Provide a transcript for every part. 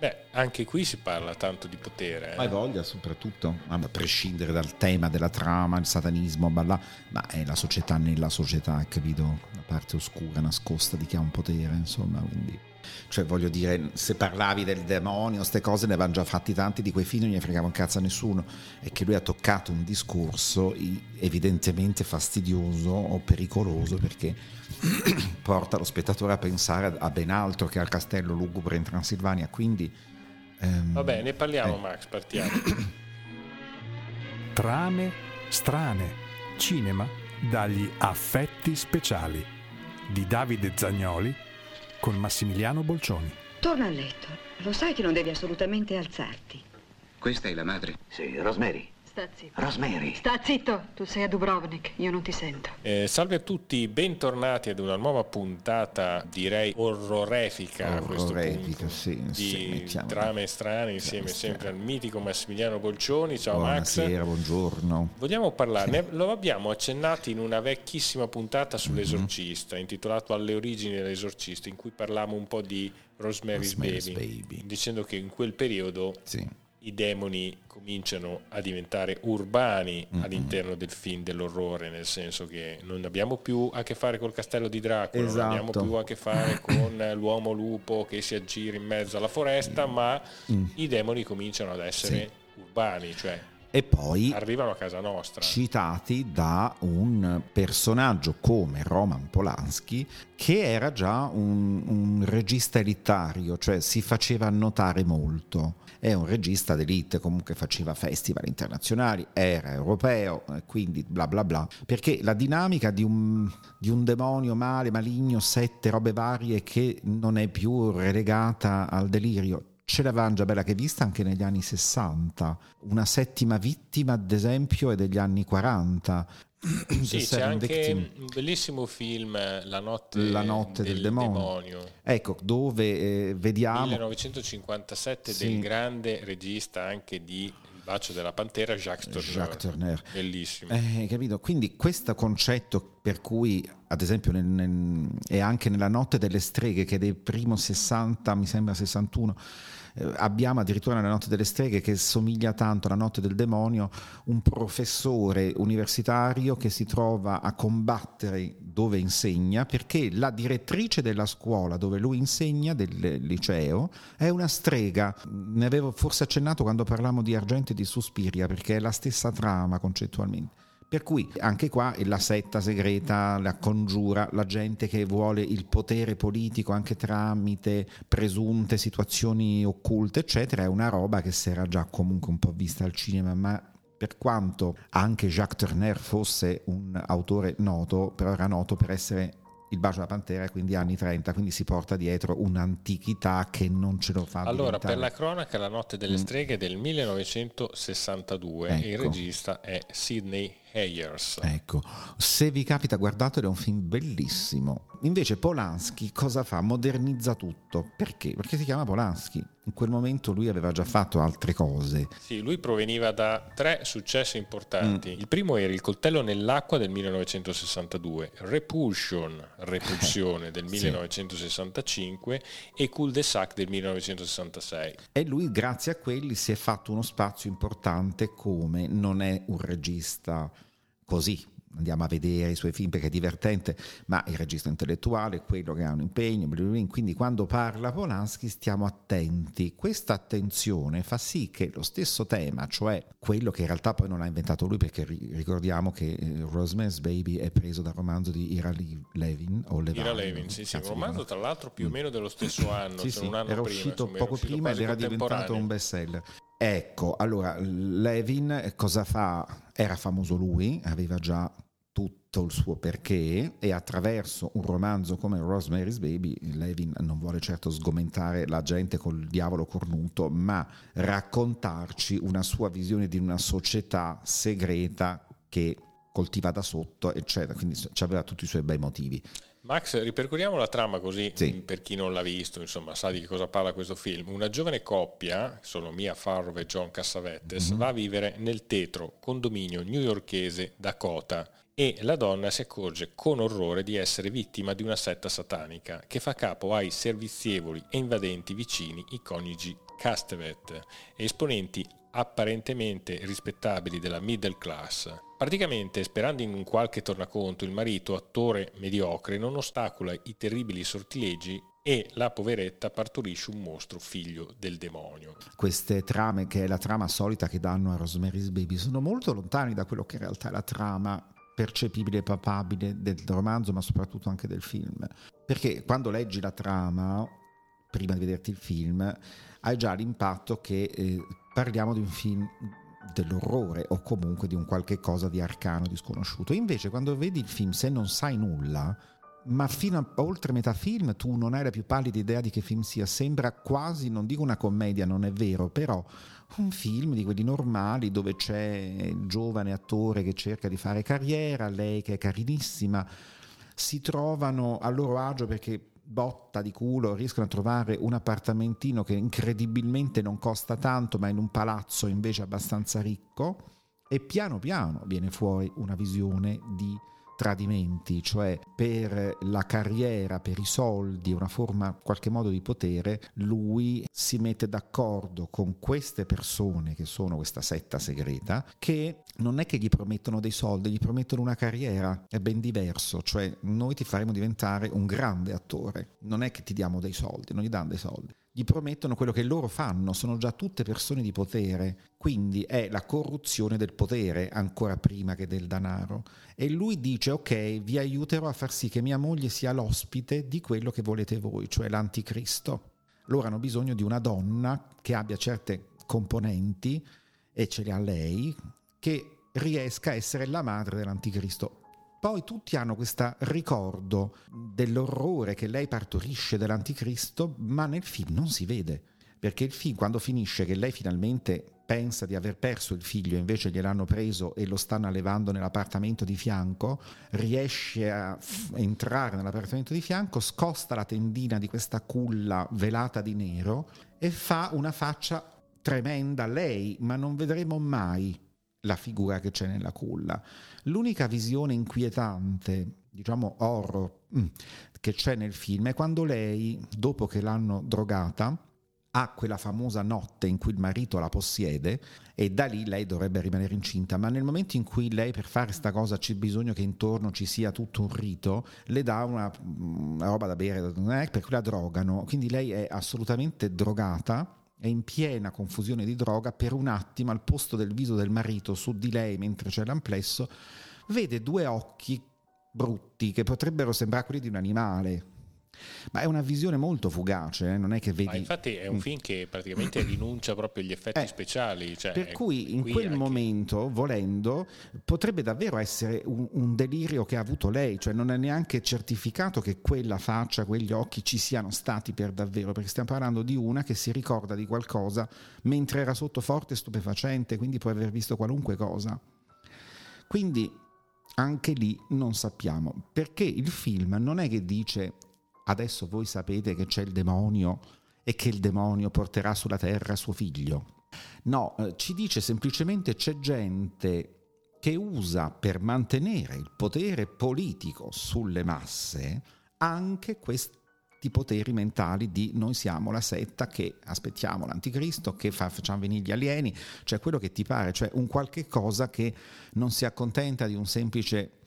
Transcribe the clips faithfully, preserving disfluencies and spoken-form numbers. Beh, anche qui si parla tanto di potere. Hai eh? voglia, soprattutto, a prescindere dal tema della trama, il satanismo, balla, ma è la società nella società, capito? La parte oscura, nascosta di chi ha un potere, insomma, quindi... Cioè, voglio dire, se parlavi del demonio, ste cose ne avevano già fatti tanti, di quei film non gli fregava un cazzo a nessuno, e che lui ha toccato un discorso evidentemente fastidioso o pericoloso, perché porta lo spettatore a pensare a ben altro che al castello lugubre in Transilvania, quindi ehm, vabbè, ne parliamo eh. Max, partiamo. Trame strane, cinema dagli affetti speciali di Davide Zagnoli con Massimiliano Bolcioni. Torna a letto, lo sai che non devi assolutamente alzarti. Questa è la madre? Sì, Rosemary. Sta zitto. Rosemary. Sta zitto, tu sei a Dubrovnik, io non ti sento. Eh, salve a tutti, bentornati ad una nuova puntata, direi orrorefica, orrorefica a questo punto, sì, di sì, trame strane insieme stiamo. sempre al mitico Massimiliano Bolcioni. Ciao. Buonasera, Max. Buonasera, buongiorno. Vogliamo parlarne, sì. Lo abbiamo accennato in una vecchissima puntata sull'esorcista, mm-hmm. intitolato Alle origini dell'esorcista, in cui parlavamo un po' di Rosemary's, Rosemary's Baby, Baby, dicendo che in quel periodo... Sì. I demoni cominciano a diventare urbani mm-hmm. all'interno del film dell'orrore, nel senso che non abbiamo più a che fare col castello di Dracula, esatto. non abbiamo più a che fare con l'uomo lupo che si aggira in mezzo alla foresta, mm. ma mm. i demoni cominciano ad essere sì. urbani, cioè e poi arrivano a casa nostra, citati da un personaggio come Roman Polanski, che era già un, un regista elitario, cioè si faceva notare molto. È un regista d'elite, comunque faceva festival internazionali, era europeo, quindi bla bla bla, perché la dinamica di un, di un demonio male, maligno, sette robe varie che non è più relegata al delirio, ce l'avevano già bella che vista anche negli anni sessanta, una settima vittima ad esempio è degli anni quaranta. Sì, c'è anche victim. un bellissimo film, La notte, La notte del, del demonio. demonio, ecco, dove eh, vediamo millenovecentocinquantasette sì. del grande regista anche di Il Bacio della Pantera, Jacques Tourneur, Jacques Tourneur. bellissimo, eh, capito? Quindi questo concetto per cui ad esempio nel, nel, e anche nella Notte delle streghe, che è del primo sessanta, mi sembra sessantuno, abbiamo addirittura nella Notte delle streghe, che somiglia tanto alla Notte del demonio, un professore universitario che si trova a combattere dove insegna, perché la direttrice della scuola dove lui insegna, del liceo, è una strega. Ne avevo forse accennato quando parlavamo di Argento e di Suspiria, perché è la stessa trama concettualmente. Per cui anche qua la setta segreta, la congiura, la gente che vuole il potere politico anche tramite presunte situazioni occulte, eccetera, è una roba che si era già comunque un po' vista al cinema, ma per quanto anche Jacques Tourneur fosse un autore noto, però era noto per essere Il Bacio della Pantera, quindi anni trenta, quindi si porta dietro un'antichità che non ce lo fa allora diventare. Per la cronaca, La Notte delle streghe mm. è del millenovecentosessantadue, ecco. Il regista è Sidney Hayes. Ecco, se vi capita guardatelo, è un film bellissimo. Invece Polanski cosa fa? Modernizza tutto. Perché? Perché si chiama Polanski. In quel momento lui aveva già fatto altre cose. Sì, lui proveniva da tre successi importanti. Mm. Il primo era Il coltello nell'acqua del millenovecentosessantadue, Repulsion, Repulsione del sì. millenovecentosessantacinque e Cul-de-sac del millenovecentosessantasei. E lui grazie a quelli si è fatto uno spazio importante, come non è un regista così. Andiamo a vedere i suoi film perché è divertente, ma il regista intellettuale è quello che ha un impegno, quindi quando parla Polanski stiamo attenti. Questa attenzione fa sì che lo stesso tema, cioè quello che in realtà poi non ha inventato lui, perché ricordiamo che Rosemary's Baby è preso dal romanzo di Ira Levin o Levin, Ira Levin, sì, sì, un romanzo tra l'altro più o meno dello stesso anno, sì, cioè sì, un anno era prima, uscito insomma, poco era uscito prima ed era diventato un best seller. Ecco, allora Levin cosa fa? Era famoso lui, aveva già tutto il suo perché, e attraverso un romanzo come Rosemary's Baby Levin non vuole certo sgomentare la gente col diavolo cornuto, ma raccontarci una sua visione di una società segreta che coltiva da sotto, eccetera. Quindi c'aveva tutti i suoi bei motivi. Max, ripercorriamo la trama così sì. per chi non l'ha visto, insomma, sa di che cosa parla questo film. Una giovane coppia, sono Mia Farrow e John Cassavetes, mm-hmm. va a vivere nel tetro condominio newyorkese Dakota e la donna si accorge con orrore di essere vittima di una setta satanica che fa capo ai servizievoli e invadenti vicini, i coniugi Cassavetes, esponenti apparentemente rispettabili della middle class. Praticamente, sperando in un qualche tornaconto, il marito, attore mediocre, non ostacula i terribili sortileggi e la poveretta partorisce un mostro figlio del demonio. Queste trame, che è la trama solita che danno a Rosemary's Baby, sono molto lontani da quello che in realtà è la trama percepibile e papabile del romanzo, ma soprattutto anche del film, perché quando leggi la trama prima di vederti il film hai già l'impatto che eh, parliamo di un film dell'orrore o comunque di un qualche cosa di arcano, di sconosciuto. Invece quando vedi il film, se non sai nulla, ma fino a oltre metà film tu non hai la più pallida idea di che film sia, sembra quasi, non dico una commedia, non è vero, però un film di quelli normali dove c'è il giovane attore che cerca di fare carriera, lei che è carinissima, si trovano a loro agio perché botta di culo riescono a trovare un appartamentino che incredibilmente non costa tanto, ma in un palazzo invece abbastanza ricco, e piano piano viene fuori una visione di tradimenti, cioè per la carriera, per i soldi, una forma in qualche modo di potere, lui si mette d'accordo con queste persone che sono questa setta segreta, che non è che gli promettono dei soldi, gli promettono una carriera, è ben diverso, cioè noi ti faremo diventare un grande attore, non è che ti diamo dei soldi, non gli danno dei soldi. Gli promettono quello che loro fanno, sono già tutte persone di potere, quindi è la corruzione del potere ancora prima che del denaro. E lui dice: ok, vi aiuterò a far sì che mia moglie sia l'ospite di quello che volete voi, cioè l'anticristo. Loro hanno bisogno di una donna che abbia certe componenti, e ce le ha lei, che riesca a essere la madre dell'anticristo. Poi tutti hanno questo ricordo dell'orrore che lei partorisce dell'anticristo, ma nel film non si vede, perché il film, quando finisce, che lei finalmente pensa di aver perso il figlio, invece gliel'hanno preso e lo stanno allevando nell'appartamento di fianco, riesce a entrare nell'appartamento di fianco, scosta la tendina di questa culla velata di nero e fa una faccia tremenda lei, ma non vedremo mai la figura che c'è nella culla. L'unica visione inquietante, diciamo horror, che c'è nel film è quando lei, dopo che l'hanno drogata, ha quella famosa notte in cui il marito la possiede, e da lì lei dovrebbe rimanere incinta, ma nel momento in cui lei, per fare sta cosa, c'è bisogno che intorno ci sia tutto un rito, le dà una, una roba da bere, per cui la drogano, quindi lei è assolutamente drogata, è in piena confusione di droga. Per un attimo, al posto del viso del marito su di lei, mentre c'è l'amplesso, vede due occhi brutti che potrebbero sembrare quelli di un animale, ma è una visione molto fugace, eh? Non è che vedi. Ma infatti è un film che praticamente rinuncia proprio agli effetti eh, speciali, cioè, per cui in quel anche... momento, volendo, potrebbe davvero essere un, un delirio che ha avuto lei, cioè non è neanche certificato che quella faccia, quegli occhi ci siano stati per davvero, perché stiamo parlando di una che si ricorda di qualcosa mentre era sotto forte stupefacente, quindi può aver visto qualunque cosa. Quindi anche lì non sappiamo, perché il film non è che dice: adesso voi sapete che c'è il demonio e che il demonio porterà sulla terra suo figlio. No, ci dice semplicemente: c'è gente che usa per mantenere il potere politico sulle masse anche questi poteri mentali di noi siamo la setta che aspettiamo l'anticristo, che fa, facciamo venire gli alieni, cioè quello che ti pare, cioè un qualche cosa che non si accontenta di un semplice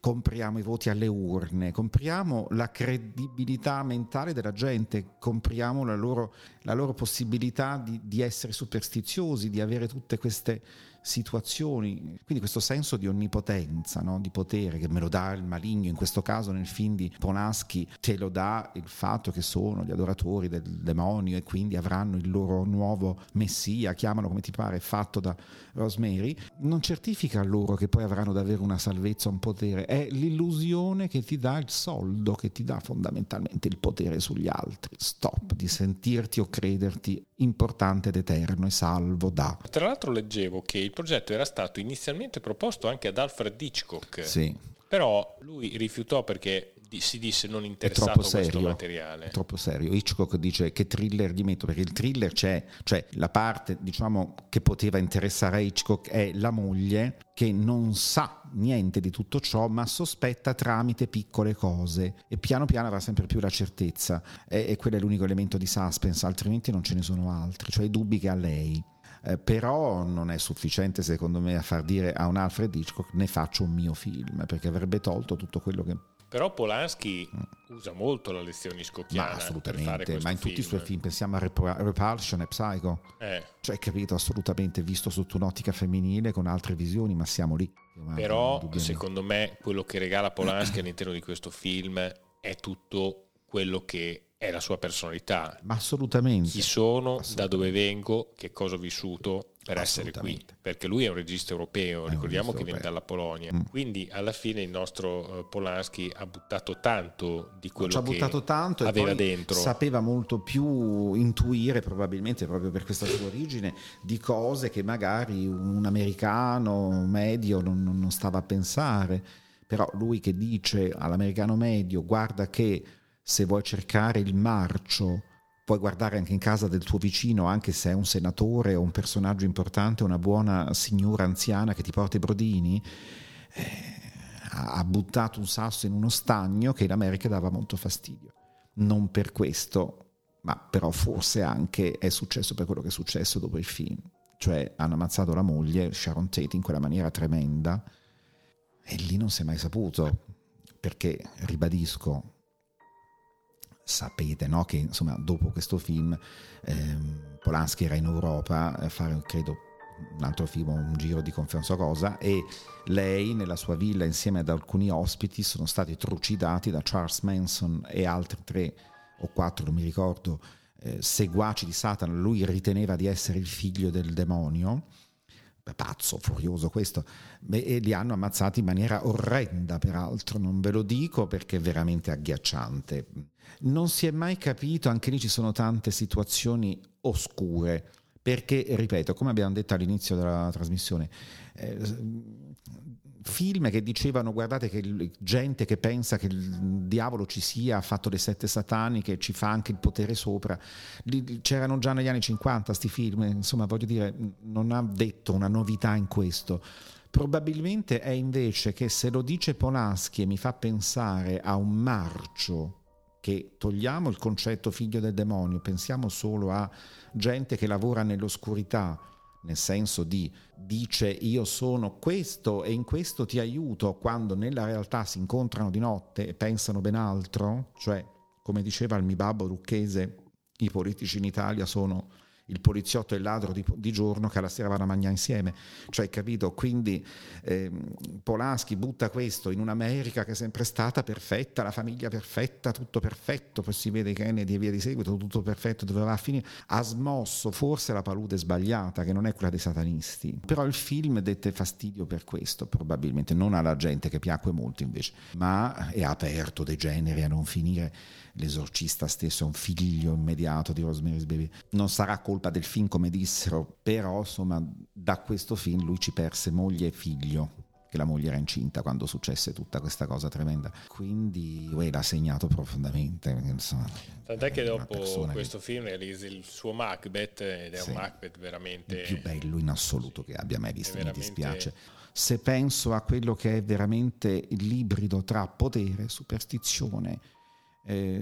compriamo i voti alle urne, compriamo la credibilità mentale della gente, compriamo la loro, la loro possibilità di, di essere superstiziosi, di avere tutte queste situazioni, quindi questo senso di onnipotenza, no? Di potere, che me lo dà il maligno. In questo caso nel film di Polanski te lo dà il fatto che sono gli adoratori del demonio e quindi avranno il loro nuovo messia, chiamalo come ti pare, fatto da Rosemary. Non certifica loro che poi avranno davvero una salvezza, un potere, è l'illusione che ti dà il soldo, che ti dà fondamentalmente il potere sugli altri, stop, di sentirti o crederti importante ed eterno e salvo da. Tra l'altro leggevo che il progetto era stato inizialmente proposto anche ad Alfred Hitchcock, sì. Però lui rifiutò perché si disse non interessato a questo serio, materiale. È troppo serio. Hitchcock dice che thriller gli metto, perché il thriller c'è, cioè la parte diciamo che poteva interessare a Hitchcock è la moglie che non sa niente di tutto ciò ma sospetta tramite piccole cose e piano piano avrà sempre più la certezza, e, e quello è l'unico elemento di suspense, altrimenti non ce ne sono altri, cioè i dubbi che ha lei. Eh, però non è sufficiente secondo me a far dire a un Alfred Hitchcock ne faccio un mio film, perché avrebbe tolto tutto quello che... Però Polanski mm. usa molto la lezione hitchcockiana, ma assolutamente, ma in tutti film. I suoi film, pensiamo a Rep- Repulsion e Psycho, eh. cioè capito, assolutamente visto sotto un'ottica femminile con altre visioni, ma siamo lì. Però secondo me quello che regala Polanski all'interno di questo film è tutto quello che è la sua personalità, ma assolutamente chi sono, assolutamente. Da dove vengo, che cosa ho vissuto per essere qui, perché lui è un regista europeo, è ricordiamo che europeo. Viene dalla Polonia, mm. quindi alla fine il nostro uh, Polanski ha buttato tanto di quello ci ha buttato che tanto aveva e poi dentro, sapeva molto più intuire probabilmente proprio per questa sua origine di cose che magari un americano medio non, non stava a pensare, però lui che dice all'americano medio guarda che se vuoi cercare il marcio puoi guardare anche in casa del tuo vicino, anche se è un senatore o un personaggio importante, una buona signora anziana che ti porta i brodini, eh, ha buttato un sasso in uno stagno che in America dava molto fastidio. Non per questo, ma però forse anche è successo per quello che è successo dopo il film. Cioè hanno ammazzato la moglie, Sharon Tate, in quella maniera tremenda, e lì non si è mai saputo, perché, ribadisco, sapete, no? Che insomma dopo questo film ehm, Polanski era in Europa a fare credo un altro film, un giro di non so cosa, e lei nella sua villa insieme ad alcuni ospiti sono stati trucidati da Charles Manson e altri tre o quattro, non mi ricordo, eh, seguaci di Satana. Lui riteneva di essere il figlio del demonio, pazzo, furioso questo, e li hanno ammazzati in maniera orrenda, peraltro non ve lo dico perché è veramente agghiacciante. Non si è mai capito, anche lì ci sono tante situazioni oscure, perché ripeto, come abbiamo detto all'inizio della trasmissione, eh, film che dicevano guardate che gente che pensa che il diavolo ci sia, ha fatto le sette sataniche, ci fa anche il potere sopra, lì, c'erano già negli anni cinquanta sti film, insomma voglio dire non ha detto una novità in questo. Probabilmente è invece che se lo dice Polanski e mi fa pensare a un marcio, che togliamo il concetto figlio del demonio, pensiamo solo a gente che lavora nell'oscurità, nel senso di dice io sono questo e in questo ti aiuto, quando nella realtà si incontrano di notte e pensano ben altro, cioè come diceva il mio babbo lucchese, i politici in Italia sono il poliziotto e il ladro di, di giorno che alla sera vanno a mangiare insieme, cioè capito, quindi ehm, Polanski butta questo in un'America che è sempre stata perfetta, la famiglia perfetta, tutto perfetto, poi si vede Kennedy e via di seguito, tutto perfetto, dove va a finire, ha smosso forse la palude sbagliata che non è quella dei satanisti, però il film dette fastidio per questo probabilmente, non alla gente che piacque molto invece, ma è aperto dei generi a non finire. L'esorcista stesso è un figlio immediato di Rosemary's Baby, non sarà colpa del film come dissero, però insomma da questo film lui ci perse moglie e figlio, che la moglie era incinta quando successe tutta questa cosa tremenda, quindi uè, l'ha segnato profondamente, insomma, tant'è che dopo questo che... film realizza il suo Macbeth ed è sì, un Macbeth veramente il più bello in assoluto sì, che abbia mai visto, veramente... mi dispiace se penso a quello che è veramente l'ibrido tra potere, superstizione, Eh,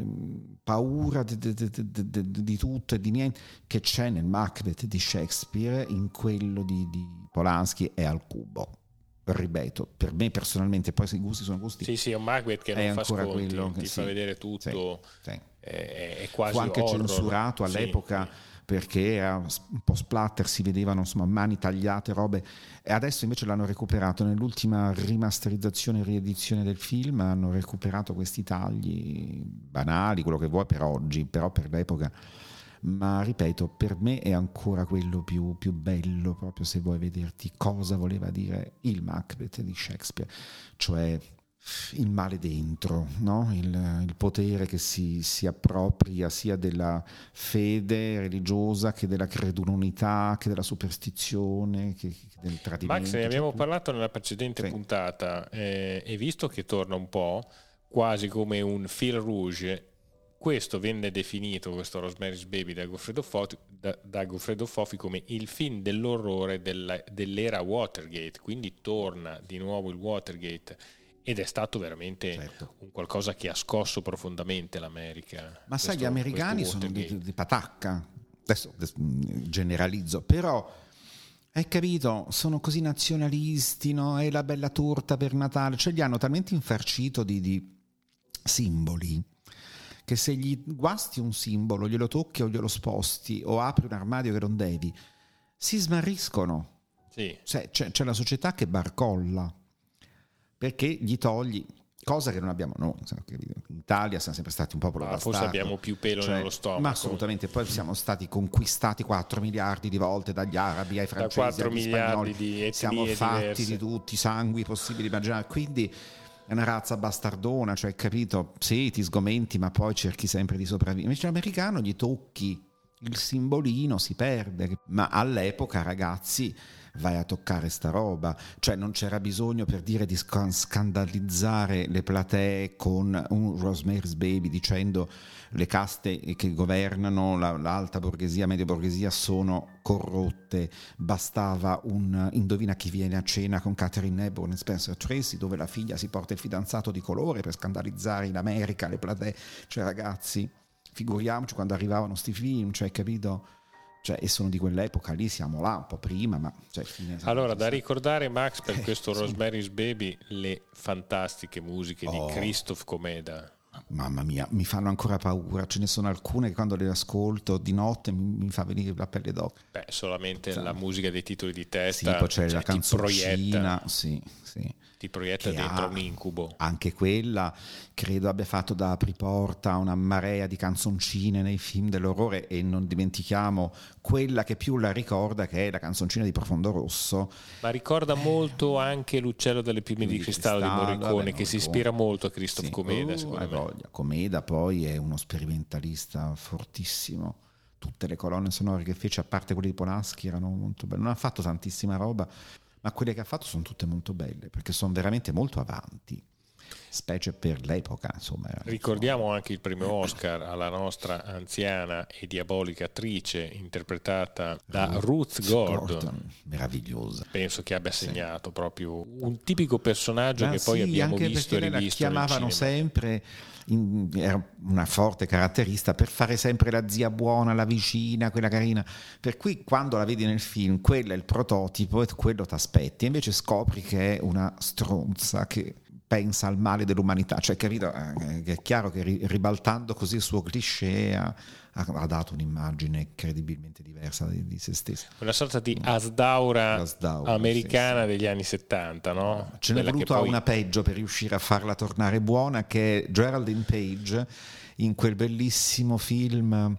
paura di, di, di, di, di tutto e di niente che c'è nel Macbeth di Shakespeare, in quello di, di Polanski è al cubo, ripeto, per me personalmente, poi se i gusti sono gusti, sì sì, è un Macbeth che non fa sconti, ti sì, fa vedere tutto sì, sì. È, è quasi fu anche horror, censurato all'epoca sì, perché era un po' splatter, si vedevano insomma mani tagliate, robe, e adesso invece l'hanno recuperato nell'ultima rimasterizzazione e riedizione del film, hanno recuperato questi tagli banali, quello che vuoi per oggi, però per l'epoca, ma ripeto, per me è ancora quello più, più bello, proprio se vuoi vederti cosa voleva dire il Macbeth di Shakespeare, cioè il male dentro, no? il, il potere che si, si appropria sia della fede religiosa che della credulità, che della superstizione, che, che del tradimento. Max, ne abbiamo parlato nella precedente sì, puntata eh, e visto che torna un po', quasi come un fil rouge. Questo venne definito, questo Rosemary's Baby da Goffredo Fofi, da, da Goffredo Fofi, come il film dell'orrore della, dell'era Watergate. Quindi torna di nuovo il Watergate, ed è stato veramente certo. un qualcosa che ha scosso profondamente l'America. Ma questo, sai, gli americani sono di, di patacca, adesso generalizzo, però... Hai capito? Sono così nazionalisti, no? È la bella torta per Natale. Cioè, li hanno talmente infarcito di, di simboli che se gli guasti un simbolo, glielo tocchi o glielo sposti o apri un armadio che non devi, si smarriscono. Sì. Cioè, c'è, c'è la società che barcolla perché gli togli... cosa che non abbiamo noi, in Italia siamo sempre stati un popolo bastardo, forse abbiamo più pelo cioè, nello stomaco, ma assolutamente, poi siamo stati conquistati quattro miliardi di volte dagli arabi, ai francesi, agli spagnoli, di siamo fatti diverse. Di tutti i sangui possibili da immaginare, quindi è una razza bastardona, cioè capito, sì, ti sgomenti ma poi cerchi sempre di sopravvivere. Invece l'americano gli tocchi il simbolino, si perde. Ma all'epoca, ragazzi, vai a toccare sta roba, cioè non c'era bisogno, per dire, di scandalizzare le platee con un Rosemary's Baby dicendo le caste che governano la, l'alta borghesia, media borghesia sono corrotte. Bastava un indovina chi viene a cena con Catherine Hepburn e Spencer Tracy, dove la figlia si porta il fidanzato di colore, per scandalizzare in America le platee. Cioè ragazzi, figuriamoci quando arrivavano sti film, cioè capito? Cioè, e sono di quell'epoca lì, siamo là un po' prima, ma cioè, allora da ricordare, Max, per questo eh, Rosemary's sì. Baby, le fantastiche musiche oh. di Krzysztof Komeda. Mamma mia, mi fanno ancora paura, ce ne sono alcune che quando le ascolto di notte mi, mi fa venire la pelle d'occhio. Beh, solamente sì. la musica dei titoli di testa, sì, poi c'è cioè, la canzoncina, sì, sì. ti proietta che dentro ha, un incubo. Anche quella credo abbia fatto da apriporta una marea di canzoncine nei film dell'orrore, e non dimentichiamo quella che più la ricorda, che è la canzoncina di Profondo Rosso, ma ricorda eh, molto anche L'uccello delle piume di cristallo, cristallo di Morricone, vabbè, che Morricone. Si ispira molto a Krzysztof sì. Komeda, secondo uh, me. Voglia. Komeda poi è uno sperimentalista fortissimo, tutte le colonne sonore che fece, a parte quelle di Polanski, erano molto belle. Non ha fatto tantissima roba, ma quelle che ha fatto sono tutte molto belle, perché sono veramente molto avanti, specie per l'epoca, insomma. Ricordiamo anche il premio Oscar alla nostra anziana e diabolica attrice, interpretata da Ruth Gordon, Gordon meravigliosa. Penso che abbia segnato sì. proprio un tipico personaggio, ma che sì, poi abbiamo anche visto e rivisto, la chiamavano sempre, in, era una forte caratterista per fare sempre la zia buona, la vicina, quella carina, per cui quando la vedi nel film quello è il prototipo e quello t'aspetti, invece scopri che è una stronza che pensa al male dell'umanità, cioè capito? È chiaro che ribaltando così il suo cliché ha, ha dato un'immagine credibilmente diversa di, di se stessa, una sorta di Asdaura, Asdaura americana sì, sì. degli anni settanta, no? Ce n'è voluto poi... una peggio per riuscire a farla tornare buona, che è Geraldine Page in quel bellissimo film,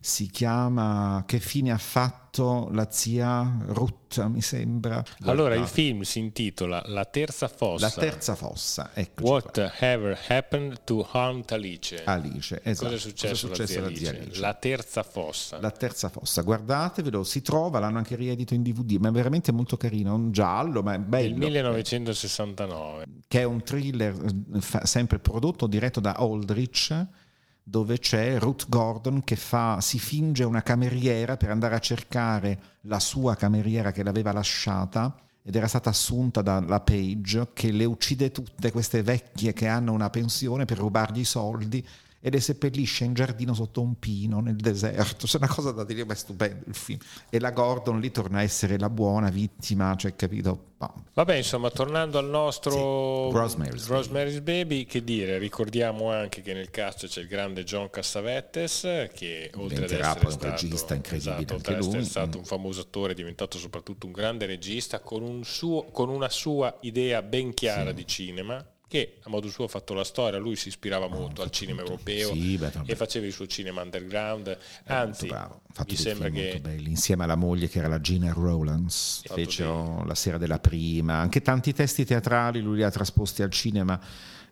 si chiama Che fine ha fatto la zia Ruth, mi sembra. Allora, il film si intitola La terza fossa. La terza fossa, eccoci What qua. Ever happened to haunt Alice? Alice, esatto. Cosa è successo, Cosa è successo alla zia, alla zia Alice? Alice? La terza fossa. La terza fossa, guardatevelo, si trova, l'hanno anche riedito in D V D, ma è veramente molto carino, un giallo, ma è bello. Del millenovecentosessantanove. Che è un thriller sempre prodotto, diretto da Aldrich, dove c'è Ruth Gordon che fa, si finge una cameriera per andare a cercare la sua cameriera che l'aveva lasciata ed era stata assunta dalla Page, che le uccide tutte queste vecchie che hanno una pensione per rubargli i soldi e le seppellisce in giardino sotto un pino nel deserto. C'è una cosa da dire, ma è stupendo il film, e la Gordon lì torna a essere la buona vittima, cioè capito? Bam. Vabbè, insomma, tornando al nostro sì. Rosemary's, Rosemary's Baby. Baby, che dire, ricordiamo anche che nel cast c'è il grande John Cassavetes, che oltre ad essere stato un regista incredibile, esatto, oltre ad essere stato un famoso attore, è diventato soprattutto un grande regista con, un suo, con una sua idea ben chiara sì. di cinema, che a modo suo ha fatto la storia. Lui si ispirava molto oh, al cinema tutto. europeo sì, beh, e faceva il suo cinema underground, eh, anzi mi sembra che insieme alla moglie, che era la Gina Rowlands, fecero La sera della prima, anche tanti testi teatrali lui li ha trasposti al cinema,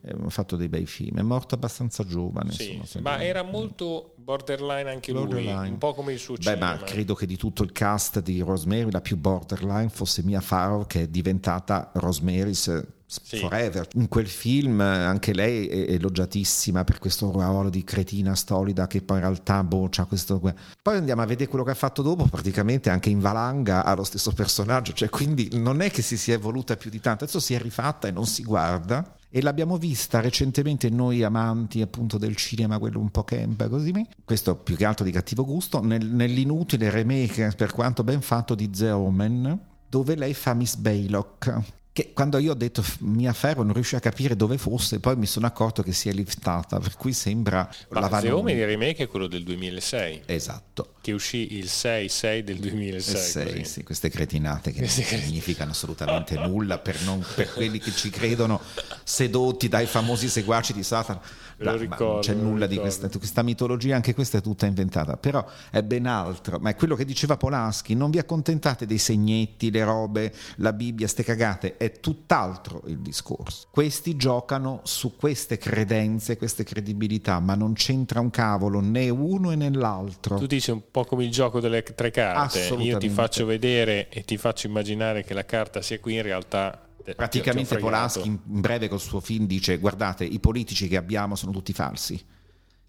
eh, ha fatto dei bei film, è morto abbastanza giovane sì, insomma, ma era molto borderline anche borderline. Lui un po' come il suo beh, cinema. Ma credo che di tutto il cast di Rosemary la più borderline fosse Mia Farrow, che è diventata Rosemary's sì. Forever. In quel film anche lei è elogiatissima per questo ruolo di cretina stolida che poi in realtà boccia questo. Poi andiamo a vedere quello che ha fatto dopo, praticamente anche in valanga ha lo stesso personaggio, cioè quindi non è che si sia evoluta più di tanto, adesso si è rifatta e non si guarda. E l'abbiamo vista recentemente noi amanti appunto del cinema, quello un po' camp così, questo più che altro di cattivo gusto, nel, nell'inutile remake per quanto ben fatto di The Omen, dove lei fa Miss Baylock, che quando io ho detto Mia Farrow non riuscivo a capire dove fosse, poi mi sono accorto che si è liftata, per cui sembra la The Omen. Il remake è quello del duemilasei, esatto, che uscì il sei sei del duemilasei, sei, sì, queste cretinate che non significano assolutamente nulla per, non, per quelli che ci credono sedotti dai famosi seguaci di Satana. Lo no, ricordo, non c'è nulla di questa, questa mitologia, anche questa è tutta inventata, però è ben altro, ma è quello che diceva Polanski, non vi accontentate dei segnetti, le robe, la Bibbia, ste cagate, è tutt'altro il discorso. Questi giocano su queste credenze, queste credibilità, ma non c'entra un cavolo né uno e né l'altro. Tu dici un po' come il gioco delle tre carte, io ti faccio vedere e ti faccio immaginare che la carta sia qui, in realtà praticamente Polanski in breve col suo film dice: guardate, i politici che abbiamo sono tutti falsi,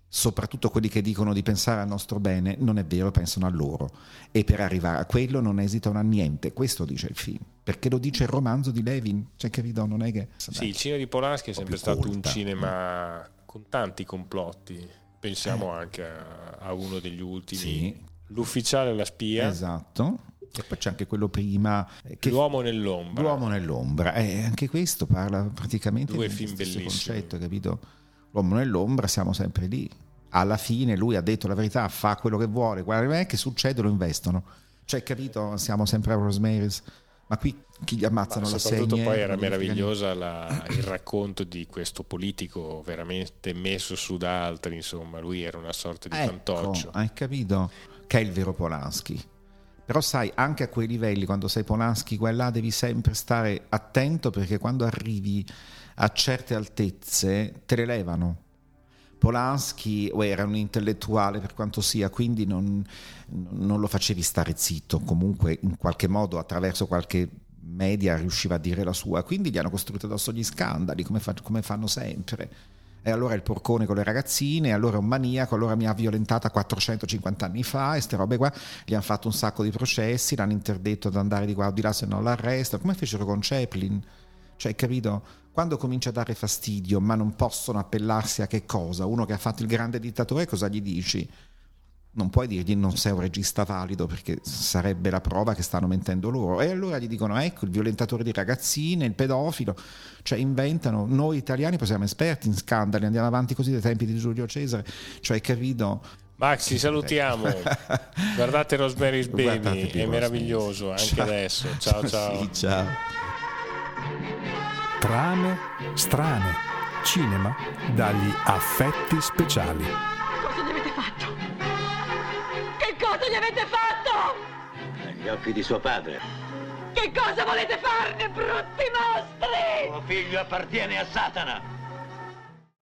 soprattutto quelli che dicono di pensare al nostro bene, non è vero, pensano a loro, e per arrivare a quello non esitano a niente. Questo dice il film, perché lo dice il romanzo di Levin, cioè che vi do, non è che sì, dai, il cinema di Polanski è sempre stato colta, un cinema no? con tanti complotti, pensiamo eh. anche a, a uno degli ultimi, sì. L'ufficiale e la spia, esatto. E poi c'è anche quello prima, che L'uomo nell'ombra. L'uomo nell'ombra, eh, anche questo parla praticamente due film bellissimi. Concetto, capito? L'uomo nell'ombra, siamo sempre lì. Alla fine lui ha detto la verità, fa quello che vuole, guarda me che succede, lo investono. Cioè, capito? Siamo sempre a Rosemary's, ma qui chi gli ammazzano ma la segne. Soprattutto poi era meravigliosa la, il racconto di questo politico veramente messo su da altri, insomma, lui era una sorta di ecco, fantoccio. Hai capito? Che è il vero Polanski. Però sai, anche a quei livelli, quando sei Polanski qua e là, devi sempre stare attento, perché quando arrivi a certe altezze te le levano. Polanski era un intellettuale per quanto sia, quindi non, non lo facevi stare zitto, comunque in qualche modo attraverso qualche media riusciva a dire la sua, quindi gli hanno costruito addosso gli scandali, come, fa, come fanno sempre. E allora il porcone con le ragazzine, allora un maniaco, allora mi ha violentata quattrocentocinquanta anni fa, e ste robe qua, gli hanno fatto un sacco di processi, l'hanno interdetto ad andare di qua o di là se non l'arrestano, come fecero con Chaplin, cioè capito? Quando comincia a dare fastidio, ma non possono appellarsi a che cosa? Uno che ha fatto Il grande dittatore, cosa gli dici? Non puoi dirgli non sei un regista valido, perché sarebbe la prova che stanno mentendo loro. E allora gli dicono ecco il violentatore di ragazzine, il pedofilo, cioè inventano. Noi italiani poi siamo esperti in scandali, andiamo avanti così dai tempi di Giulio Cesare, cioè capito. Max, ci salutiamo. Guardate Rosemary's Baby, guardate è Rosemary's. Meraviglioso anche ciao. Adesso ciao ciao. Sì, ciao. Trame strane, cinema dagli affetti speciali. Cosa ne avete fatto? Cosa gli avete fatto? Agli occhi di suo padre. Che cosa volete farne, brutti mostri? Tuo figlio appartiene a Satana.